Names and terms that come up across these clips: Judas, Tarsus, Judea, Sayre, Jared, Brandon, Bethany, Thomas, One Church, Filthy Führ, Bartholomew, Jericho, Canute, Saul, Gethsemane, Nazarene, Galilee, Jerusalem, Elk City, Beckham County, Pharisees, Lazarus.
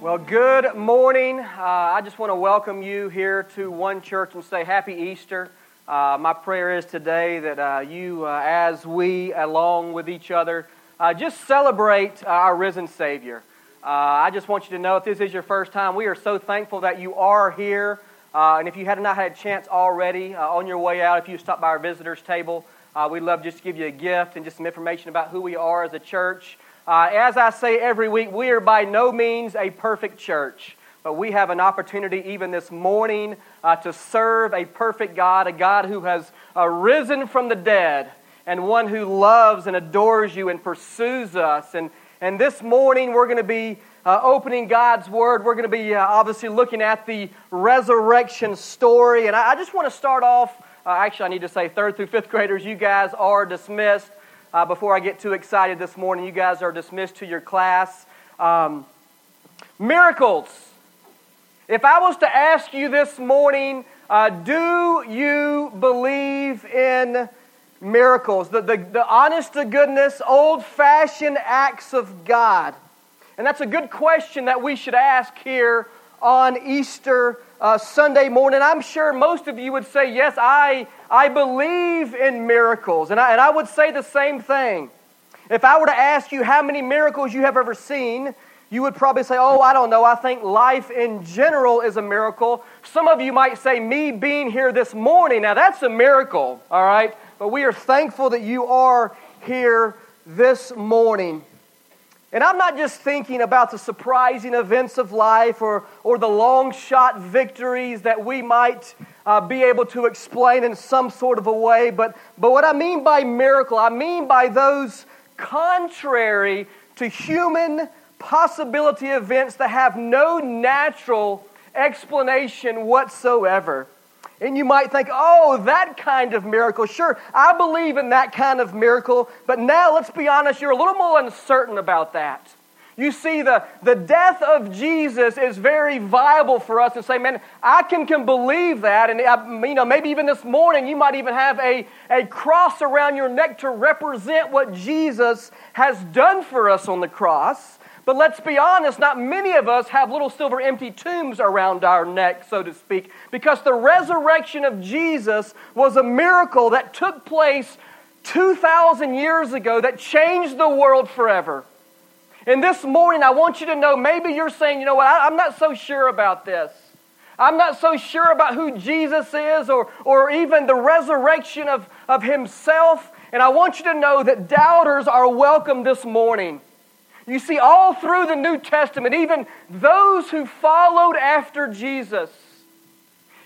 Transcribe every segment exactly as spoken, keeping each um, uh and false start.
Well, good morning. Uh, I just want to welcome you here to One Church and say Happy Easter. Uh, my prayer is today that uh, you, uh, as we, along with each other, uh, just celebrate uh, our risen Savior. Uh, I just want you to know, if this is your first time, we are so thankful that you are here. Uh, and if you had not had a chance already, uh, on your way out, if you stopped by our visitors table, uh, we'd love just to give you a gift and just some information about who we are as a church. Uh, as I say every week, we are by no means a perfect church, but we have an opportunity even this morning uh, to serve a perfect God, a God who has uh, risen from the dead, and one who loves and adores you and pursues us. And, and this morning we're going to be uh, opening God's Word. We're going to be uh, obviously looking at the resurrection story. And I, I just want to start off, uh, actually I need to say third through fifth graders, you guys are dismissed. Uh, before I get too excited this morning, you guys are dismissed to your class. Um, miracles. If I was to ask you this morning, uh, do you believe in miracles? The, the, the honest-to-goodness, old-fashioned acts of God. And that's a good question that we should ask here on Easter uh, Sunday morning. I'm sure most of you would say, yes, I I believe in miracles, and I, and I would say the same thing. If I were to ask you how many miracles you have ever seen, you would probably say, oh, I don't know, I think life in general is a miracle. Some of you might say, me being here this morning, now that's a miracle, all right? But we are thankful that you are here this morning. And I'm not just thinking about the surprising events of life or, or the long-shot victories that we might uh, be able to explain in some sort of a way. But, but what I mean by miracle, I mean by those contrary to human possibility events that have no natural explanation whatsoever. And you might think, oh, that kind of miracle. Sure, I believe in that kind of miracle, but now, let's be honest, you're a little more uncertain about that. You see, the, the death of Jesus is very viable for us to say, man, I can, can believe that. And I, you know, maybe even this morning, you might even have a, a cross around your neck to represent what Jesus has done for us on the cross. But let's be honest, not many of us have little silver empty tombs around our neck, so to speak, because the resurrection of Jesus was a miracle that took place two thousand years ago that changed the world forever. And this morning, I want you to know, maybe you're saying, you know what, I, I'm not so sure about this. I'm not so sure about who Jesus is or, or even the resurrection of, of himself. And I want you to know that doubters are welcome this morning. You see, all through the New Testament, even those who followed after Jesus,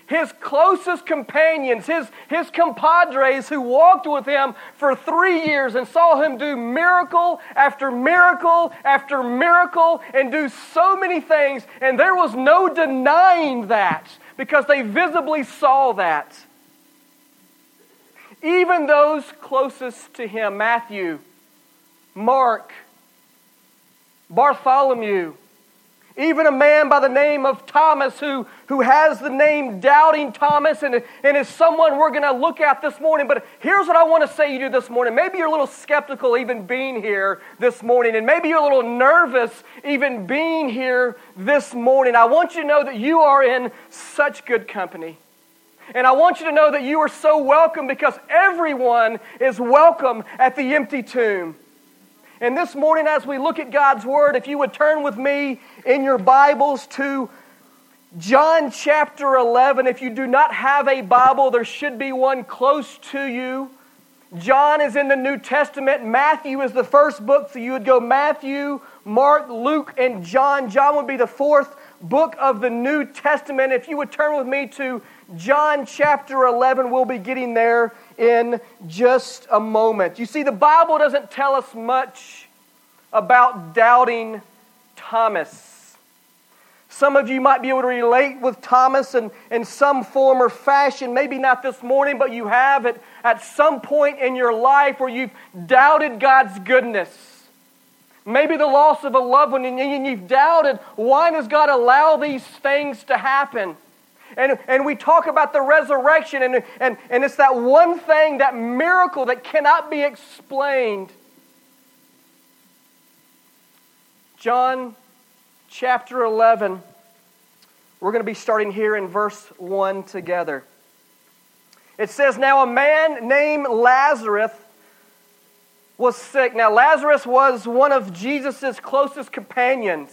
his closest companions, his, his compadres who walked with him for three years and saw him do miracle after miracle after miracle and do so many things, and there was no denying that because they visibly saw that. Even those closest to him, Matthew, Mark, Bartholomew, even a man by the name of Thomas who, who has the name Doubting Thomas and, and is someone we're going to look at this morning. But here's what I want to say to you this morning. Maybe you're a little skeptical even being here this morning, and maybe you're a little nervous even being here this morning. I want you to know that you are in such good company. And I want you to know that you are so welcome because everyone is welcome at the empty tomb. And this morning as we look at God's Word, if you would turn with me in your Bibles to John chapter eleven. If you do not have a Bible, there should be one close to you. John is in the New Testament. Matthew is the first book, so you would go Matthew, Mark, Luke, and John. John would be the fourth book of the New Testament. If you would turn with me to John chapter eleven, we'll be getting there in just a moment. You see, the Bible doesn't tell us much about Doubting Thomas. Some of you might be able to relate with Thomas in, in some form or fashion, maybe not this morning, but you have it at some point in your life where you've doubted God's goodness. Maybe the loss of a loved one, and you've doubted, why does God allow these things to happen? And, and we talk about the resurrection, and, and, and it's that one thing, that miracle that cannot be explained. John chapter eleven. We're going to be starting here in verse one together. It says, "Now a man named Lazarus was sick." Now Lazarus was one of Jesus' closest companions.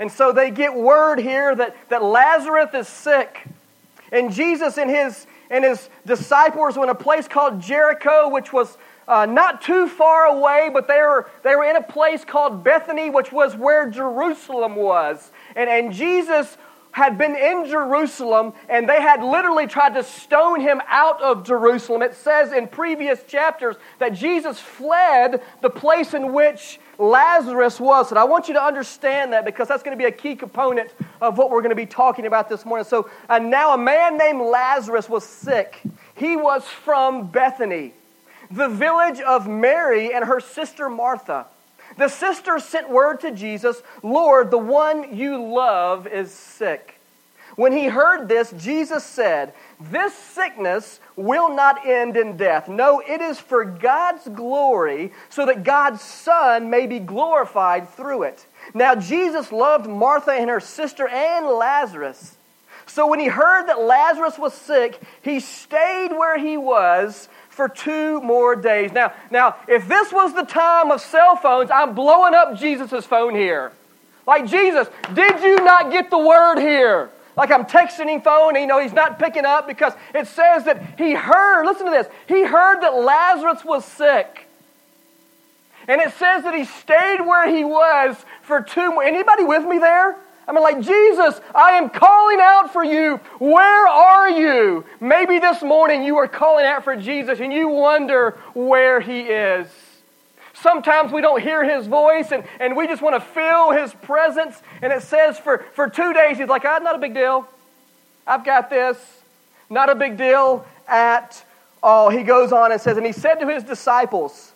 And so they get word here that, that Lazarus is sick. And Jesus and his, and his disciples were in a place called Jericho, which was uh, not too far away, but they were, they were in a place called Bethany, which was where Jerusalem was. And, and Jesus had been in Jerusalem, and they had literally tried to stone him out of Jerusalem. It says in previous chapters that Jesus fled the place in which Lazarus was. And I want you to understand that, because that's going to be a key component of what we're going to be talking about this morning. So, uh, now a man named Lazarus was sick. He was from Bethany, the village of Mary and her sister Martha. The sisters sent word to Jesus, "Lord, the one you love is sick." When he heard this, Jesus said, "This sickness will not end in death. No, it is for God's glory, so that God's Son may be glorified through it." Now Jesus loved Martha and her sister and Lazarus. So when he heard that Lazarus was sick, he stayed where he was for two more days. Now, now, if this was the time of cell phones, I'm blowing up Jesus' phone here. Like, "Jesus, did you not get the word here?" Like, I'm texting him phone, and you know, he's not picking up, because it says that he heard, listen to this, he heard that Lazarus was sick. And it says that he stayed where he was for two more. Anybody with me there? I mean, like, "Jesus, I am calling out for you. Where are you?" Maybe this morning you are calling out for Jesus and you wonder where he is. Sometimes we don't hear his voice, and, and we just want to feel his presence. And it says for, for two days, he's like, "Ah, not a big deal. I've got this. Not a big deal at all." He goes on and says, "And he said to his disciples,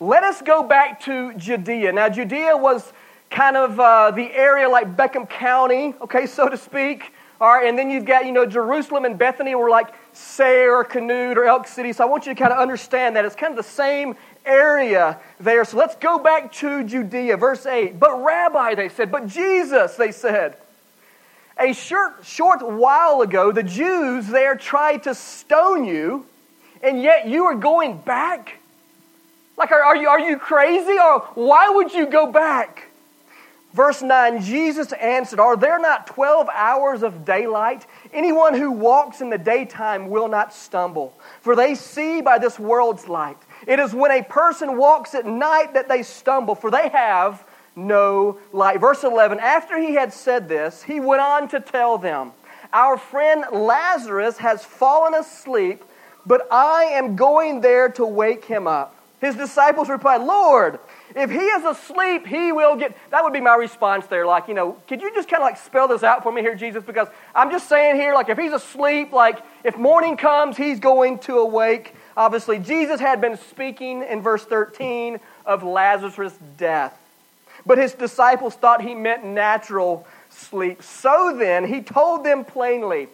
'Let us go back to Judea.'" Now, Judea was kind of uh, the area like Beckham County, okay, so to speak. All right, and then you've got, you know, Jerusalem and Bethany were like Sayre or Canute or Elk City. So I want you to kind of understand that. It's kind of the same area there. So let's go back to Judea, verse eight. "But Rabbi," they said, "but Jesus," they said, "a short, short while ago the Jews there tried to stone you, and yet you are going back? Like, are, are you, are you crazy? Or why would you go back?" Verse nine, Jesus answered, "Are there not twelve hours of daylight? Anyone who walks in the daytime will not stumble, for they see by this world's light. It is when a person walks at night that they stumble, for they have no light." Verse eleven, "After he had said this, he went on to tell them, 'Our friend Lazarus has fallen asleep, but I am going there to wake him up.' His disciples replied, 'Lord, if he is asleep, he will get—'" That would be my response there. Like, you know, could you just kind of like spell this out for me here, Jesus? Because I'm just saying here, like, if he's asleep, like, if morning comes, he's going to awake. Obviously, Jesus had been speaking in verse thirteen of Lazarus' death, but his disciples thought he meant natural sleep. "So then he told them plainly,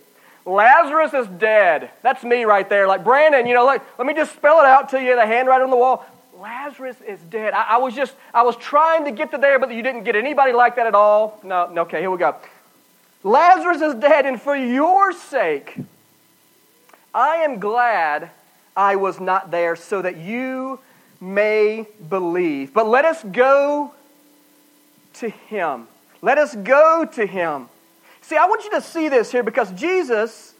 'Lazarus is dead.'" That's me right there. Like, Brandon, you know, like, let me just spell it out to you, the handwriting on the wall. Lazarus is dead. I, I was just, I was trying to get to there, but you didn't get anybody like that at all. No, no, okay, here we go. "Lazarus is dead, and for your sake, I am glad I was not there, so that you may believe. But let us go to him." Let us go to him. See, I want you to see this here, because Jesus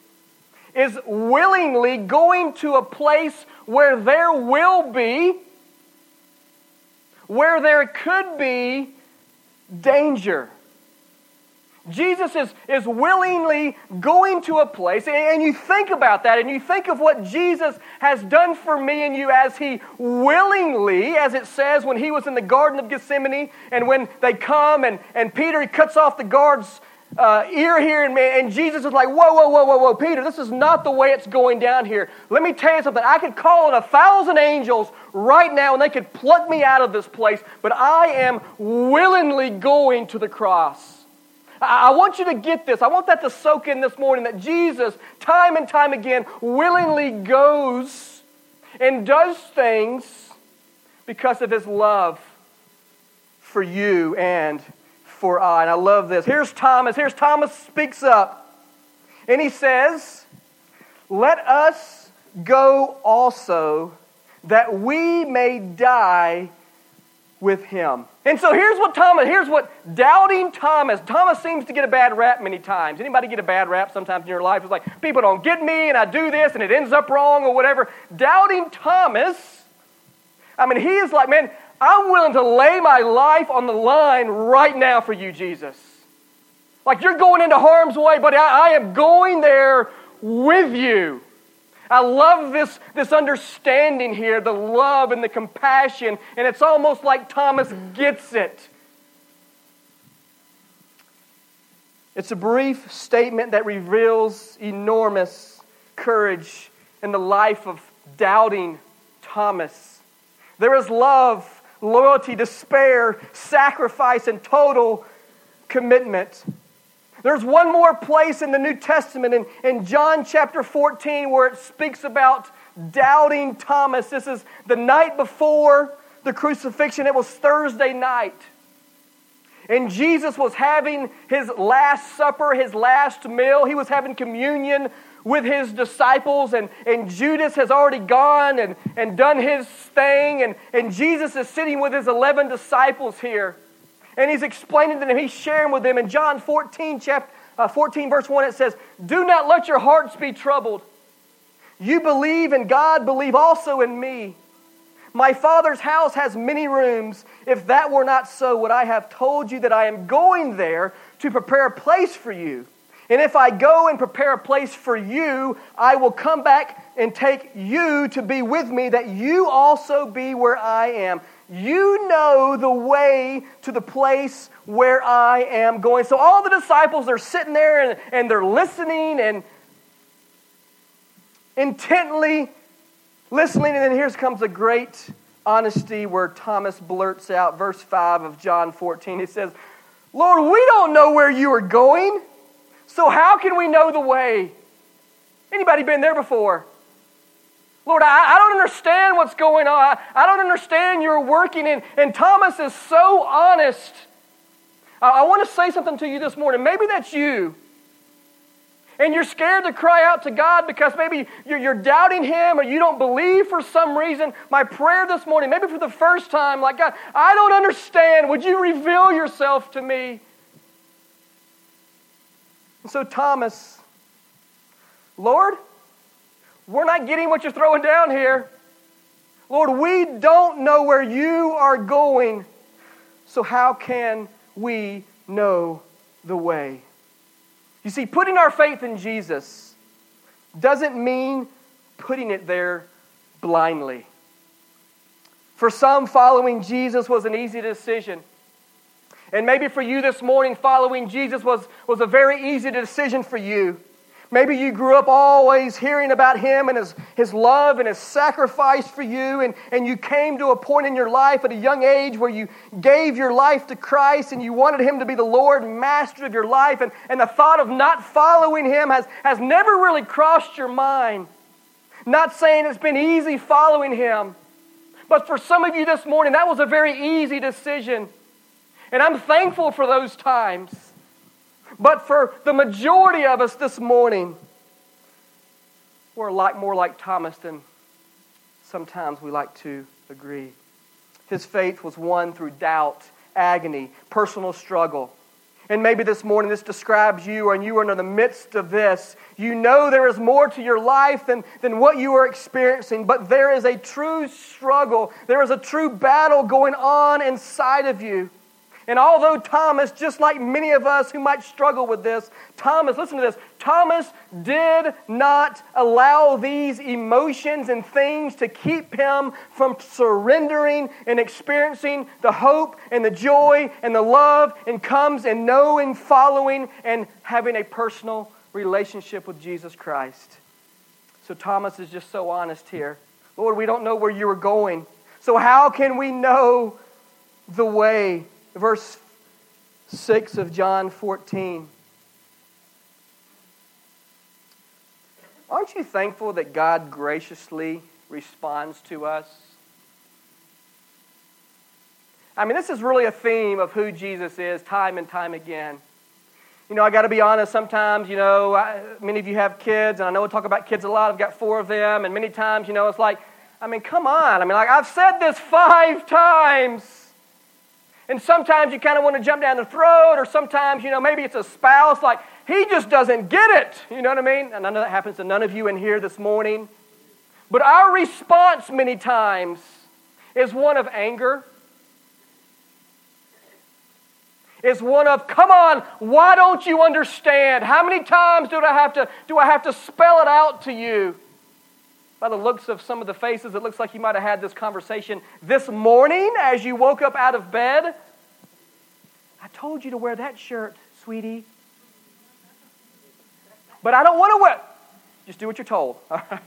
is willingly going to a place where there will be, where there could be danger. Jesus is, is willingly going to a place, and, and you think about that, and you think of what Jesus has done for me and you, as he willingly, as it says, when he was in the Garden of Gethsemane, and when they come, and, and Peter, he cuts off the guard's Uh, ear here, and, and Jesus is like, whoa, whoa, whoa, whoa, whoa, Peter, this is not the way it's going down here. Let me tell you something. I could call in a thousand angels right now, and they could pluck me out of this place, but I am willingly going to the cross. I, I want you to get this. I want that to soak in this morning, that Jesus, time and time again, willingly goes and does things because of his love for you and for I. And I love this. Here's Thomas. Here's Thomas speaks up. And he says, "Let us go also, that we may die with him." And so here's what Thomas, here's what doubting Thomas, Thomas seems to get a bad rap many times. Anybody get a bad rap sometimes in your life? It's like, people don't get me, and I do this, and it ends up wrong, or whatever. Doubting Thomas, I mean, he is like, man, I'm willing to lay my life on the line right now for you, Jesus. Like, you're going into harm's way, but I, I am going there with you. I love this, this understanding here, the love and the compassion, and it's almost like Thomas gets it. It's a brief statement that reveals enormous courage in the life of doubting Thomas. There is love, loyalty, despair, sacrifice, and total commitment. There's one more place in the New Testament, in, in John chapter fourteen, where it speaks about doubting Thomas. This is the night before the crucifixion. It was Thursday night. And Jesus was having his last supper, his last meal. He was having communion with his disciples, and, and Judas has already gone and, and done his thing. And, and Jesus is sitting with his eleven disciples here. And he's explaining to them, he's sharing with them. In John fourteen, chapter uh, fourteen, verse one, it says, "Do not let your hearts be troubled. You believe in God, believe also in me. My Father's house has many rooms. If that were not so, would I have told you that I am going there to prepare a place for you? And if I go and prepare a place for you, I will come back and take you to be with me, that you also be where I am. You know the way to the place where I am going." So all the disciples are sitting there and, and they're listening and intently listening. And then here comes a great honesty where Thomas blurts out, verse five of John fourteen. He says, "Lord, we don't know where you are going, so how can we know the way?" Anybody been there before? "Lord, I, I don't understand what's going on. I, I don't understand you're working." And, and Thomas is so honest. I, I want to say something to you this morning. Maybe that's you. And you're scared to cry out to God because maybe you're, you're doubting him or you don't believe for some reason. My prayer this morning, maybe for the first time, like, "God, I don't understand. Would you reveal yourself to me?" And so Thomas, "Lord, we're not getting what you're throwing down here. Lord, we don't know where you are going, so how can we know the way?" You see, putting our faith in Jesus doesn't mean putting it there blindly. For some, following Jesus was an easy decision. And maybe for you this morning, following Jesus was, was a very easy decision for you. Maybe you grew up always hearing about him and his, his love and his sacrifice for you, and, and you came to a point in your life at a young age where you gave your life to Christ and you wanted him to be the Lord and master of your life, and, and the thought of not following him has, has never really crossed your mind. Not saying it's been easy following him, but for some of you this morning, that was a very easy decision. And I'm thankful for those times. But for the majority of us this morning, we're a lot more like Thomas than sometimes we like to agree. His faith was won through doubt, agony, personal struggle. And maybe this morning this describes you, and you are in the midst of this. You know there is more to your life than, than what you are experiencing, but there is a true struggle. There is a true battle going on inside of you. And although Thomas, just like many of us who might struggle with this, Thomas, listen to this, Thomas did not allow these emotions and things to keep him from surrendering and experiencing the hope and the joy and the love and comes and knowing, following, and having a personal relationship with Jesus Christ. So Thomas is just so honest here. "Lord, we don't know where you are going, so how can we know the way?" Verse six of John fourteen. Aren't you thankful that God graciously responds to us? I mean, this is really a theme of who Jesus is time and time again. You know, I got to be honest, sometimes, you know, I, many of you have kids, and I know we talk about kids a lot. I've got four of them, and many times, you know, it's like, I mean, come on. I mean, like, I've said this five times. And sometimes you kind of want to jump down their throat, or sometimes, you know, maybe it's a spouse, like, he just doesn't get it. You know what I mean? And I know that happens to none of you in here this morning. But our response many times is one of anger. It's one of, come on, why don't you understand? How many times do I have to do I have to spell it out to you? By the looks of some of the faces, it looks like you might have had this conversation this morning as you woke up out of bed. I told you to wear that shirt, sweetie. But I don't want to wear. Just do what you're told. All right.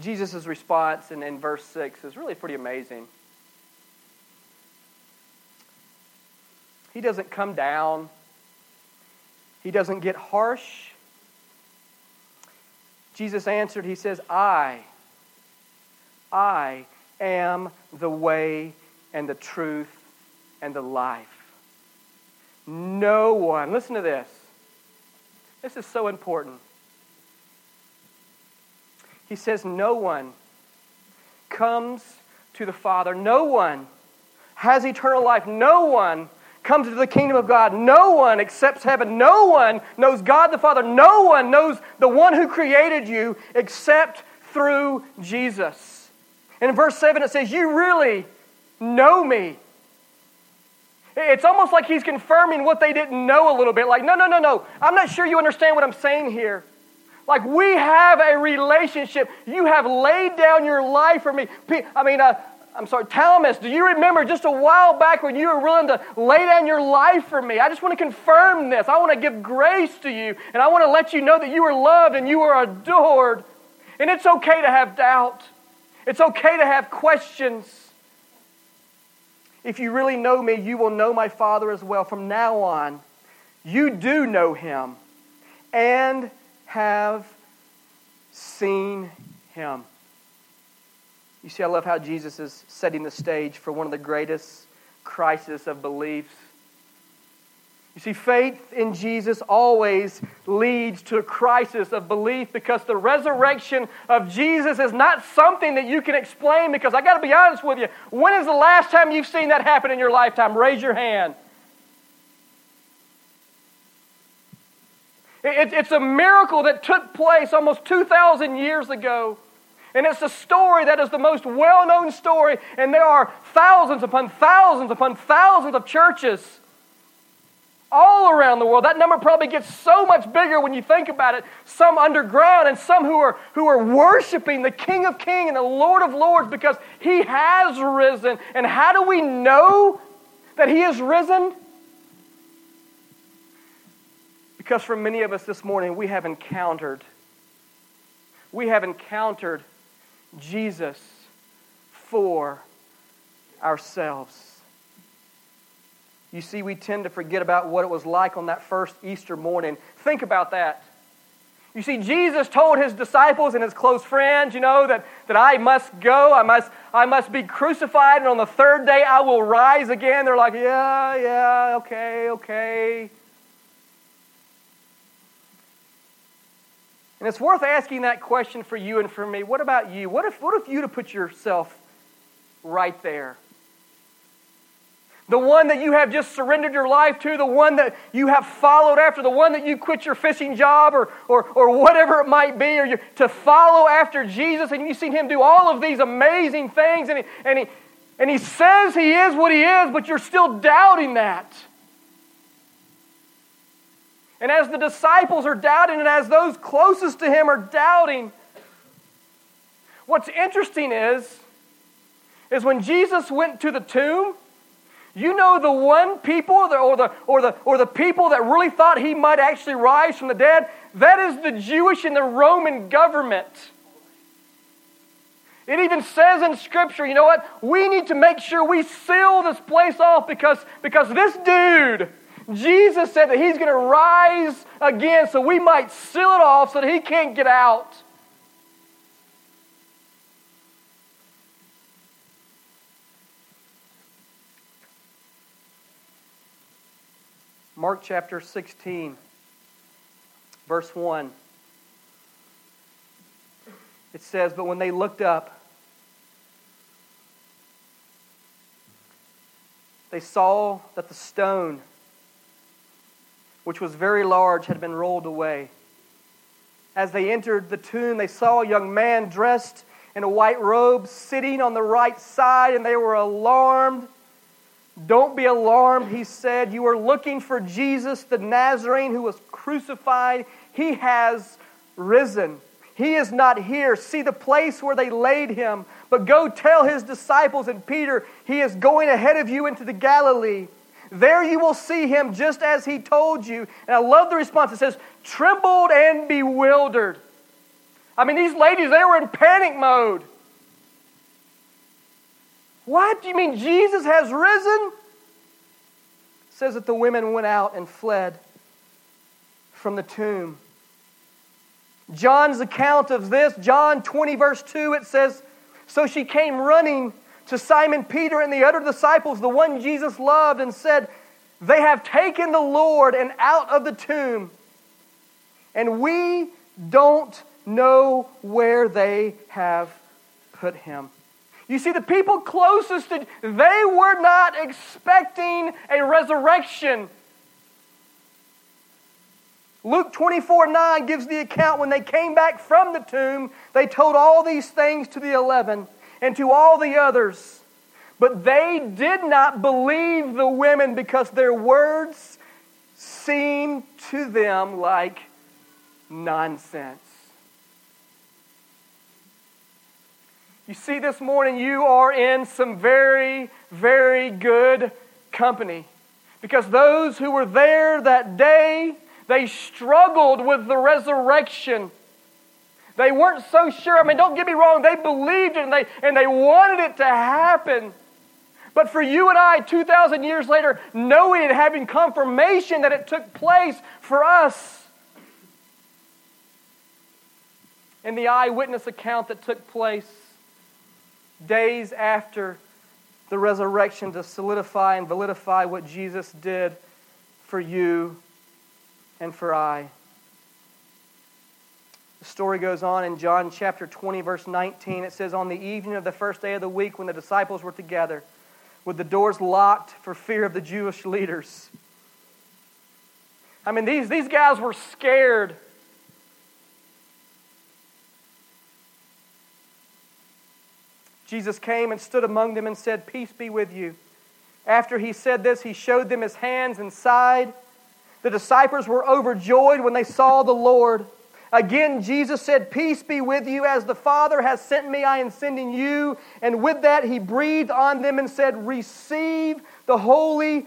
Jesus' response in, in verse six is really pretty amazing. He doesn't come down. He doesn't get harsh. Jesus answered, he says, I, I am the way and the truth and the life. No one, listen to this. This is so important. He says, no one comes to the Father. No one has eternal life. No one comes into the kingdom of God. No one accepts heaven. No one knows God the Father. No one knows the one who created you except through Jesus. And in verse seven it says, you really know me. It's almost like he's confirming what they didn't know a little bit. Like, no, no, no, no. I'm not sure you understand what I'm saying here. Like, we have a relationship. You have laid down your life for me. I mean, uh, I'm sorry, Thalamus, do you remember just a while back when you were willing to lay down your life for me? I just want to confirm this. I want to give grace to you, and I want to let you know that you are loved and you are adored. And it's okay to have doubt. It's okay to have questions. If you really know me, you will know my Father as well. From now on, you do know him and have seen him. You see, I love how Jesus is setting the stage for one of the greatest crises of beliefs. You see, faith in Jesus always leads to a crisis of belief because the resurrection of Jesus is not something that you can explain, because I got to be honest with you, when is the last time you've seen that happen in your lifetime? Raise your hand. It's a miracle that took place almost two thousand years ago. And it's a story that is the most well-known story, and there are thousands upon thousands upon thousands of churches all around the world. That number probably gets so much bigger when you think about it. Some underground, and some who are who are worshiping the King of Kings and the Lord of Lords because he has risen. And how do we know that he is risen? Because for many of us this morning, we have encountered we have encountered Jesus for ourselves. You see, we tend to forget about what it was like on that first Easter morning. Think about that. You see, Jesus told his disciples and his close friends, you know, that, that I must go, I must, I must be crucified, and on the third day I will rise again. They're like, yeah, yeah, okay, okay. And it's worth asking that question for you and for me. What about you? What if, what if you to put yourself right there? The one that you have just surrendered your life to, the one that you have followed after, the one that you quit your fishing job or, or, or whatever it might be, or you, to follow after Jesus, and you've seen him do all of these amazing things, and he, and he, and he says he is what he is, but you're still doubting that. And as the disciples are doubting, and as those closest to him are doubting, what's interesting is, is when Jesus went to the tomb, you know the one people or the, or the, or the, or the people that really thought he might actually rise from the dead, that is the Jewish and the Roman government. It even says in Scripture, you know what? We need to make sure we seal this place off because, because this dude, Jesus said that he's going to rise again, so we might seal it off so that he can't get out. Mark chapter sixteen, verse one. It says, "But when they looked up, they saw that the stone, which was very large, had been rolled away. As they entered the tomb, they saw a young man dressed in a white robe sitting on the right side, and they were alarmed. 'Don't be alarmed,' he said. 'You are looking for Jesus, the Nazarene, who was crucified. He has risen. He is not here. See the place where they laid him. But go tell his disciples and Peter, he is going ahead of you into the Galilee. There you will see him just as he told you.'" And I love the response. It says, "trembled and bewildered." I mean, these ladies, they were in panic mode. "What? Do you mean Jesus has risen?" It says that the women went out and fled from the tomb. John's account of this, John twenty, verse two, it says, "So she came running to Simon Peter and the other disciples, the one Jesus loved, and said, 'They have taken the Lord and out of the tomb, and we don't know where they have put him.'" You see, the people closest to, they were not expecting a resurrection. Luke twenty-four nine gives the account, when they came back from the tomb, they told all these things to the eleven and to all the others. But they did not believe the women because their words seemed to them like nonsense. You see, this morning you are in some very, very good company, because those who were there that day, they struggled with the resurrection. They weren't so sure. I mean, don't get me wrong. They believed it and they, and they wanted it to happen. But for you and I, two thousand years later, knowing and having confirmation that it took place for us, and the eyewitness account that took place days after the resurrection to solidify and validify what Jesus did for you and for I. The story goes on in John chapter twenty, verse nineteen. It says, "On the evening of the first day of the week, when the disciples were together, with the doors locked for fear of the Jewish leaders." I mean, these, these guys were scared. "Jesus came and stood among them and said, 'Peace be with you.' After he said this, he showed them his hands and side. The disciples were overjoyed when they saw the Lord. Again, Jesus said, 'Peace be with you. As the Father has sent me, I am sending you.' And with that, he breathed on them and said, 'Receive the Holy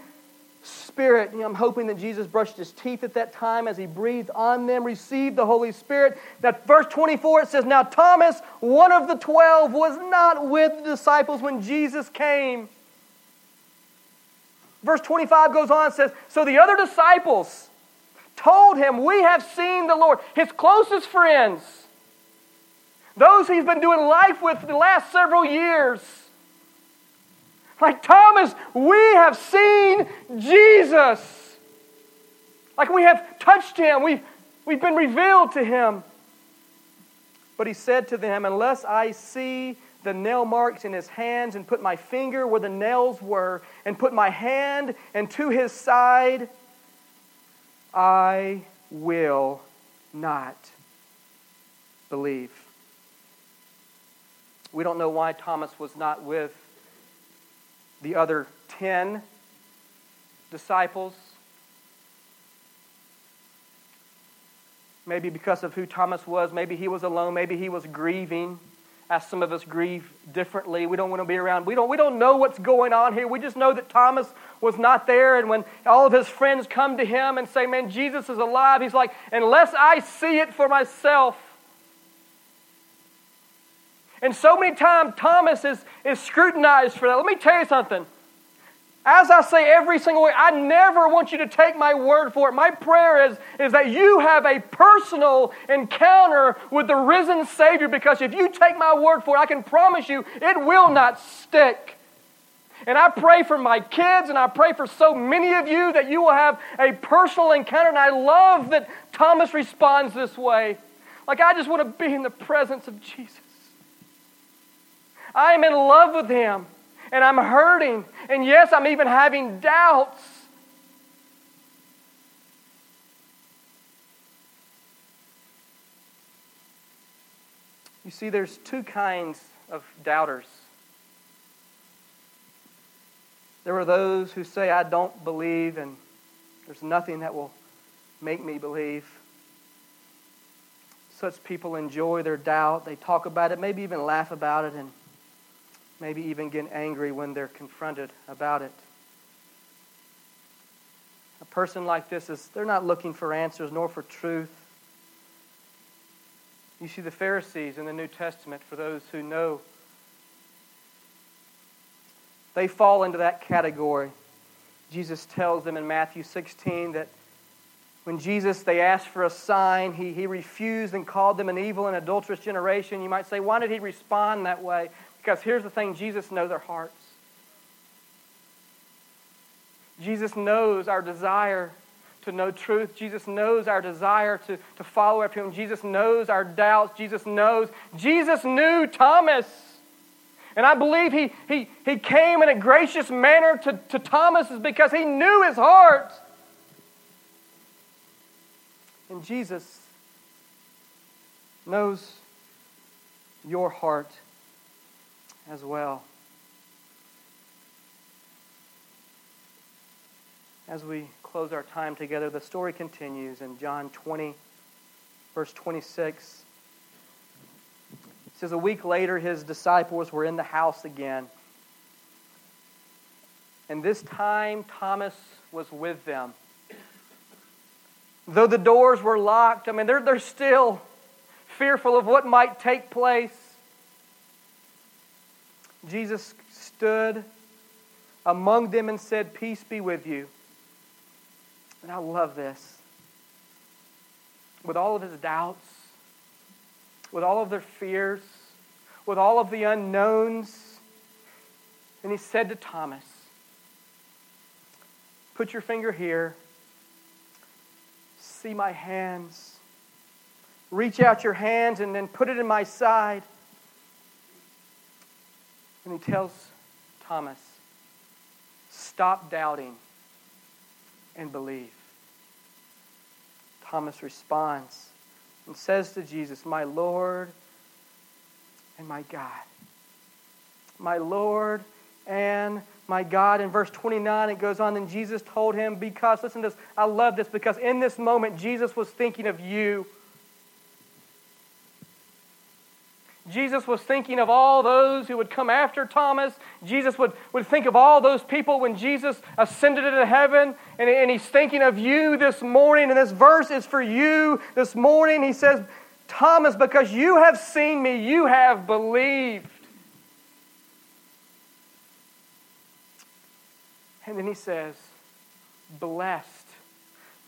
Spirit.'" You know, I'm hoping that Jesus brushed his teeth at that time as he breathed on them. "Receive the Holy Spirit." Now, verse twenty-four, it says, "Now Thomas, one of the twelve, was not with the disciples when Jesus came." Verse twenty-five goes on and says, "So the other disciples told him, 'We have seen the Lord.'" His closest friends, those he's been doing life with for the last several years. Like, "Thomas, we have seen Jesus." Like, we have touched him. We've, we've been revealed to him. "But he said to them, 'Unless I see the nail marks in his hands, and put my finger where the nails were, and put my hand into his side, I will not believe.'" We don't know why Thomas was not with the other ten disciples. Maybe because of who Thomas was. Maybe he was alone. Maybe he was grieving, as some of us grieve differently. We don't want to be around. We don't, we don't know what's going on here. We just know that Thomas was not there. And when all of his friends come to him and say, "Man, Jesus is alive," he's like, "Unless I see it for myself." And so many times Thomas is, is scrutinized for that. Let me tell you something. As I say every single week, I never want you to take my word for it. My prayer is, is that you have a personal encounter with the risen Savior, because if you take my word for it, I can promise you it will not stick. And I pray for my kids, and I pray for so many of you that you will have a personal encounter. And I love that Thomas responds this way. Like, I just want to be in the presence of Jesus. I am in love with Him, and I'm hurting. And yes, I'm even having doubts. You see, there's two kinds of doubters. There are those who say, I don't believe, and there's nothing that will make me believe. Such people enjoy their doubt. They talk about it, maybe even laugh about it, and maybe even get angry when they're confronted about it. A person like this is, they're not looking for answers nor for truth. You see the Pharisees in the New Testament, for those who know, they fall into that category. Jesus tells them in Matthew sixteen that when Jesus, they asked for a sign, he, he refused and called them an evil and adulterous generation. You might say, why did he respond that way? Because here's the thing, Jesus knows our hearts. Jesus knows our desire to know truth. Jesus knows our desire to, to follow after Him. Jesus knows our doubts. Jesus knows. Jesus knew Thomas. And I believe He, he, he came in a gracious manner to, to Thomas because He knew his heart. And Jesus knows your heart as well. As we close our time together, the story continues in John twenty, verse twenty-six. It says, a week later, His disciples were in the house again. And this time, Thomas was with them. Though the doors were locked, I mean, they're, they're still fearful of what might take place. Jesus stood among them and said, peace be with you. And I love this. With all of his doubts, with all of their fears, with all of the unknowns, and he said to Thomas, put your finger here, see my hands, reach out your hands and then put it in my side. And he tells Thomas, stop doubting and believe. Thomas responds and says to Jesus, my Lord and my God. My Lord and my God. In verse twenty-nine, it goes on, and Jesus told him, because, listen to this, I love this, because in this moment, Jesus was thinking of you. Jesus was thinking of all those who would come after Thomas. Jesus would, would think of all those people when Jesus ascended into heaven. And, and he's thinking of you this morning. And this verse is for you this morning. He says, Thomas, because you have seen me, you have believed. And then he says, blessed.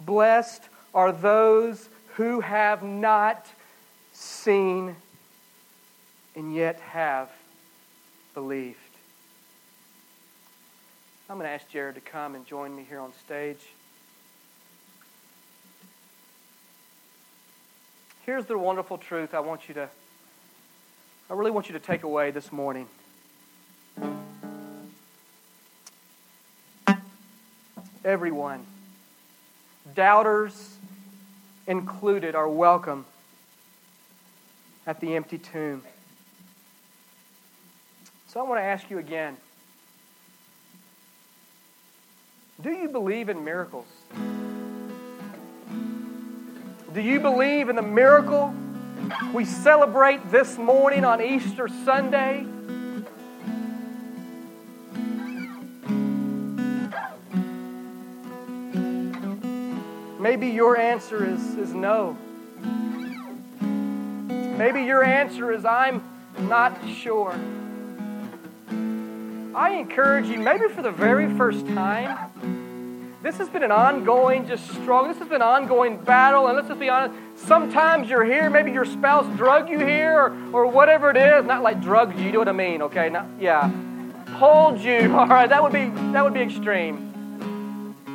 Blessed are those who have not seen and yet have believed. I'm going to ask Jared to come and join me here on stage. Here's the wonderful truth I want you to, I really want you to take away this morning. Everyone, doubters included, are welcome at the empty tomb. So I want to ask you again, do you believe in miracles? Do you believe in the miracle we celebrate this morning on Easter Sunday? Maybe your answer is, is no. Maybe your answer is, I'm not sure. I encourage you, maybe for the very first time, this has been an ongoing just struggle. This has been an ongoing battle. And let's just be honest, sometimes you're here, maybe your spouse drug you here or, or whatever it is. Not like drugs, you know what I mean, okay? Not, yeah. hold you. All right, that would be that would be extreme.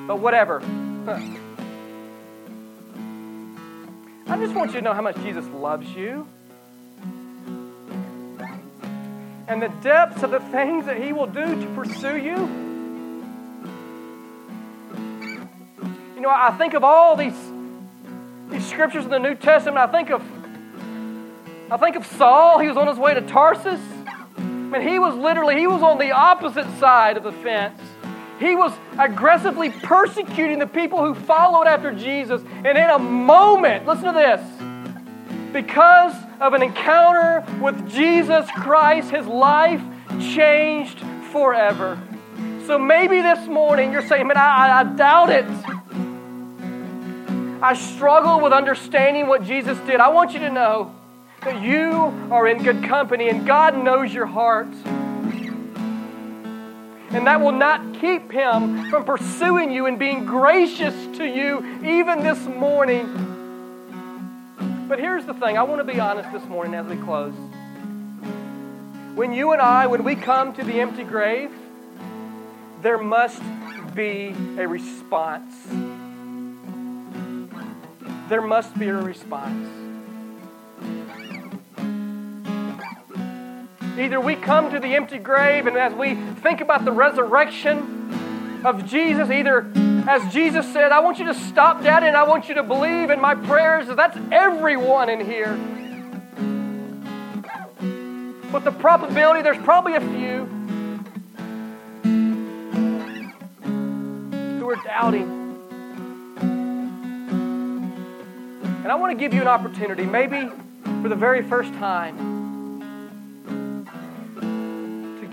But whatever. Huh. I just want you to know how much Jesus loves you. And the depths of the things that He will do to pursue you. You know, I think of all these these scriptures in the New Testament. I think of I think of Saul. He was on his way to Tarsus. I mean, he was literally, he was on the opposite side of the fence. He was aggressively persecuting the people who followed after Jesus. And in a moment, listen to this, because of an encounter with Jesus Christ, his life changed forever. So maybe this morning you're saying, man, I, I doubt it. I struggle with understanding what Jesus did. I want you to know that you are in good company and God knows your heart. And that will not keep Him from pursuing you and being gracious to you even this morning. But here's the thing. I want to be honest this morning as we close. When you and I, when we come to the empty grave, there must be a response. There must be a response. Either we come to the empty grave, and as we think about the resurrection of Jesus, either as Jesus said, I want you to stop that and I want you to believe in my prayers. That's everyone in here. But the probability, there's probably a few who are doubting. And I want to give you an opportunity, maybe for the very first time,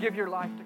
give your life to